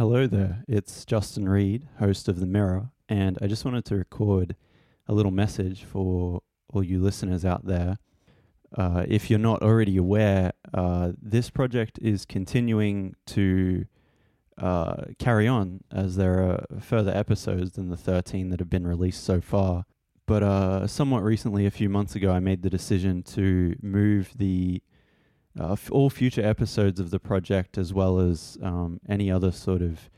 Hello there, it's Justin Reid, host of The Mirror, and I just wanted to record a little message for all you listeners out there. If you're not already aware, this project is continuing to carry on as there are further episodes than the 13 that have been released so far. But somewhat recently, a few months ago, I made the decision to move the all future episodes of the project, as well as any other sort of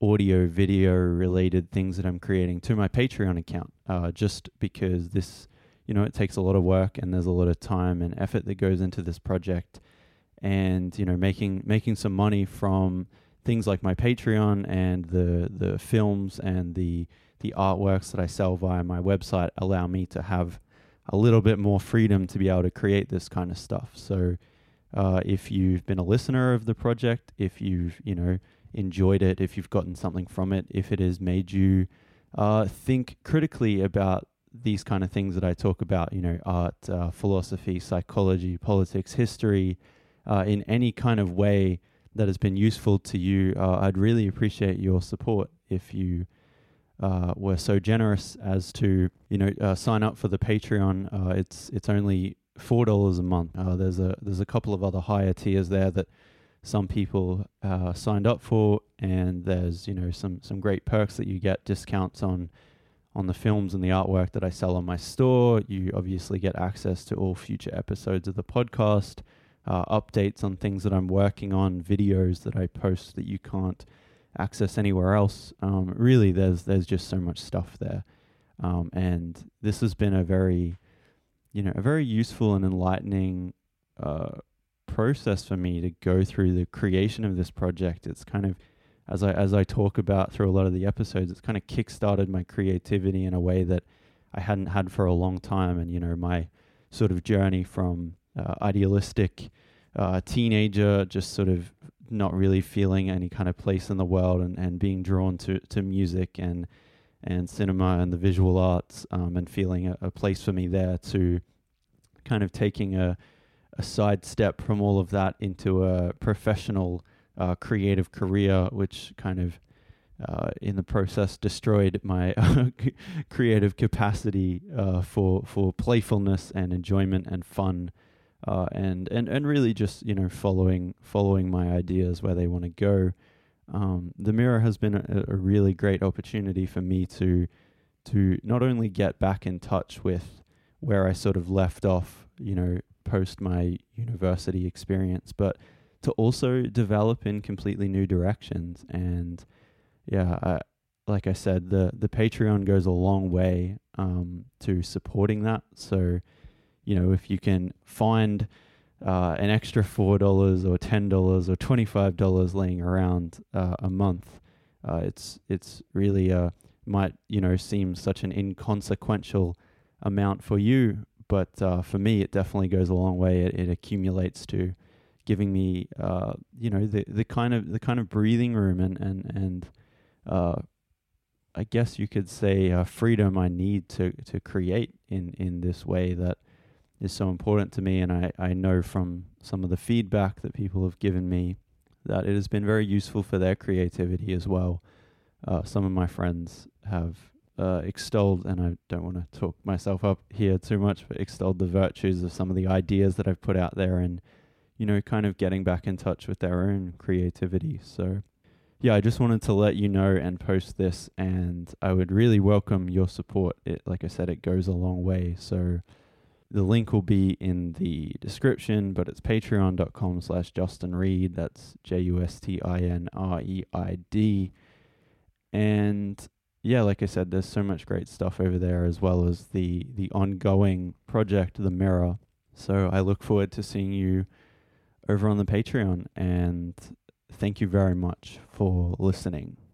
audio, video related things that I'm creating, to my Patreon account, just because this, it takes a lot of work and there's a lot of time and effort that goes into this project. And, making some money from things like my Patreon and the films and the artworks that I sell via my website allow me to have a little bit more freedom to be able to create this kind of stuff. So, if you've been a listener of the project, if you've, enjoyed it, if you've gotten something from it, if it has made you think critically about these kind of things that I talk about, art, philosophy, psychology, politics, history, in any kind of way that has been useful to you, I'd really appreciate your support if you were so generous as to, sign up for the Patreon. It's only $4 a month. There's a couple of other higher tiers there that some people signed up for, and there's some great perks that you get, discounts on the films and the artwork that I sell on my store. You obviously get access to all future episodes of the podcast, updates on things that I'm working on, videos that I post that you can't access anywhere else. Really, there's just so much stuff there, and this has been a very useful and enlightening process for me to go through the creation of this project. It's kind of, as I talk about through a lot of the episodes, it's kind of kickstarted my creativity in a way that I hadn't had for a long time. And, my sort of journey from idealistic teenager, just sort of not really feeling any kind of place in the world and being drawn to music and cinema and the visual arts, and feeling a place for me there, to kind of taking a sidestep from all of that into a professional creative career, which kind of in the process destroyed my creative capacity for playfulness and enjoyment and fun, and really just following my ideas where they want to go. The Mirror has been a really great opportunity for me to not only get back in touch with where I sort of left off, post my university experience, but to also develop in completely new directions. And yeah, like I said, the Patreon goes a long way to supporting that. So, if you can find an extra $4 or $10 or $25 laying around a month, it's really might seem such an inconsequential amount for you, but for me it definitely goes a long way. It accumulates to giving me the kind of breathing room and I guess you could say freedom I need to create in this way that is so important to me. And I know from some of the feedback that people have given me that it has been very useful for their creativity as well. Some of my friends have extolled, and I don't want to talk myself up here too much, but extolled the virtues of some of the ideas that I've put out there, and, kind of getting back in touch with their own creativity. So yeah, I just wanted to let you know and post this, and I would really welcome your support. Like I said, it goes a long way. So the link will be in the description, but it's patreon.com/Justin Reid. That's JustinReid. And yeah, like I said, there's so much great stuff over there, as well as the ongoing project, The Mirror. So I look forward to seeing you over on the Patreon, and thank you very much for listening.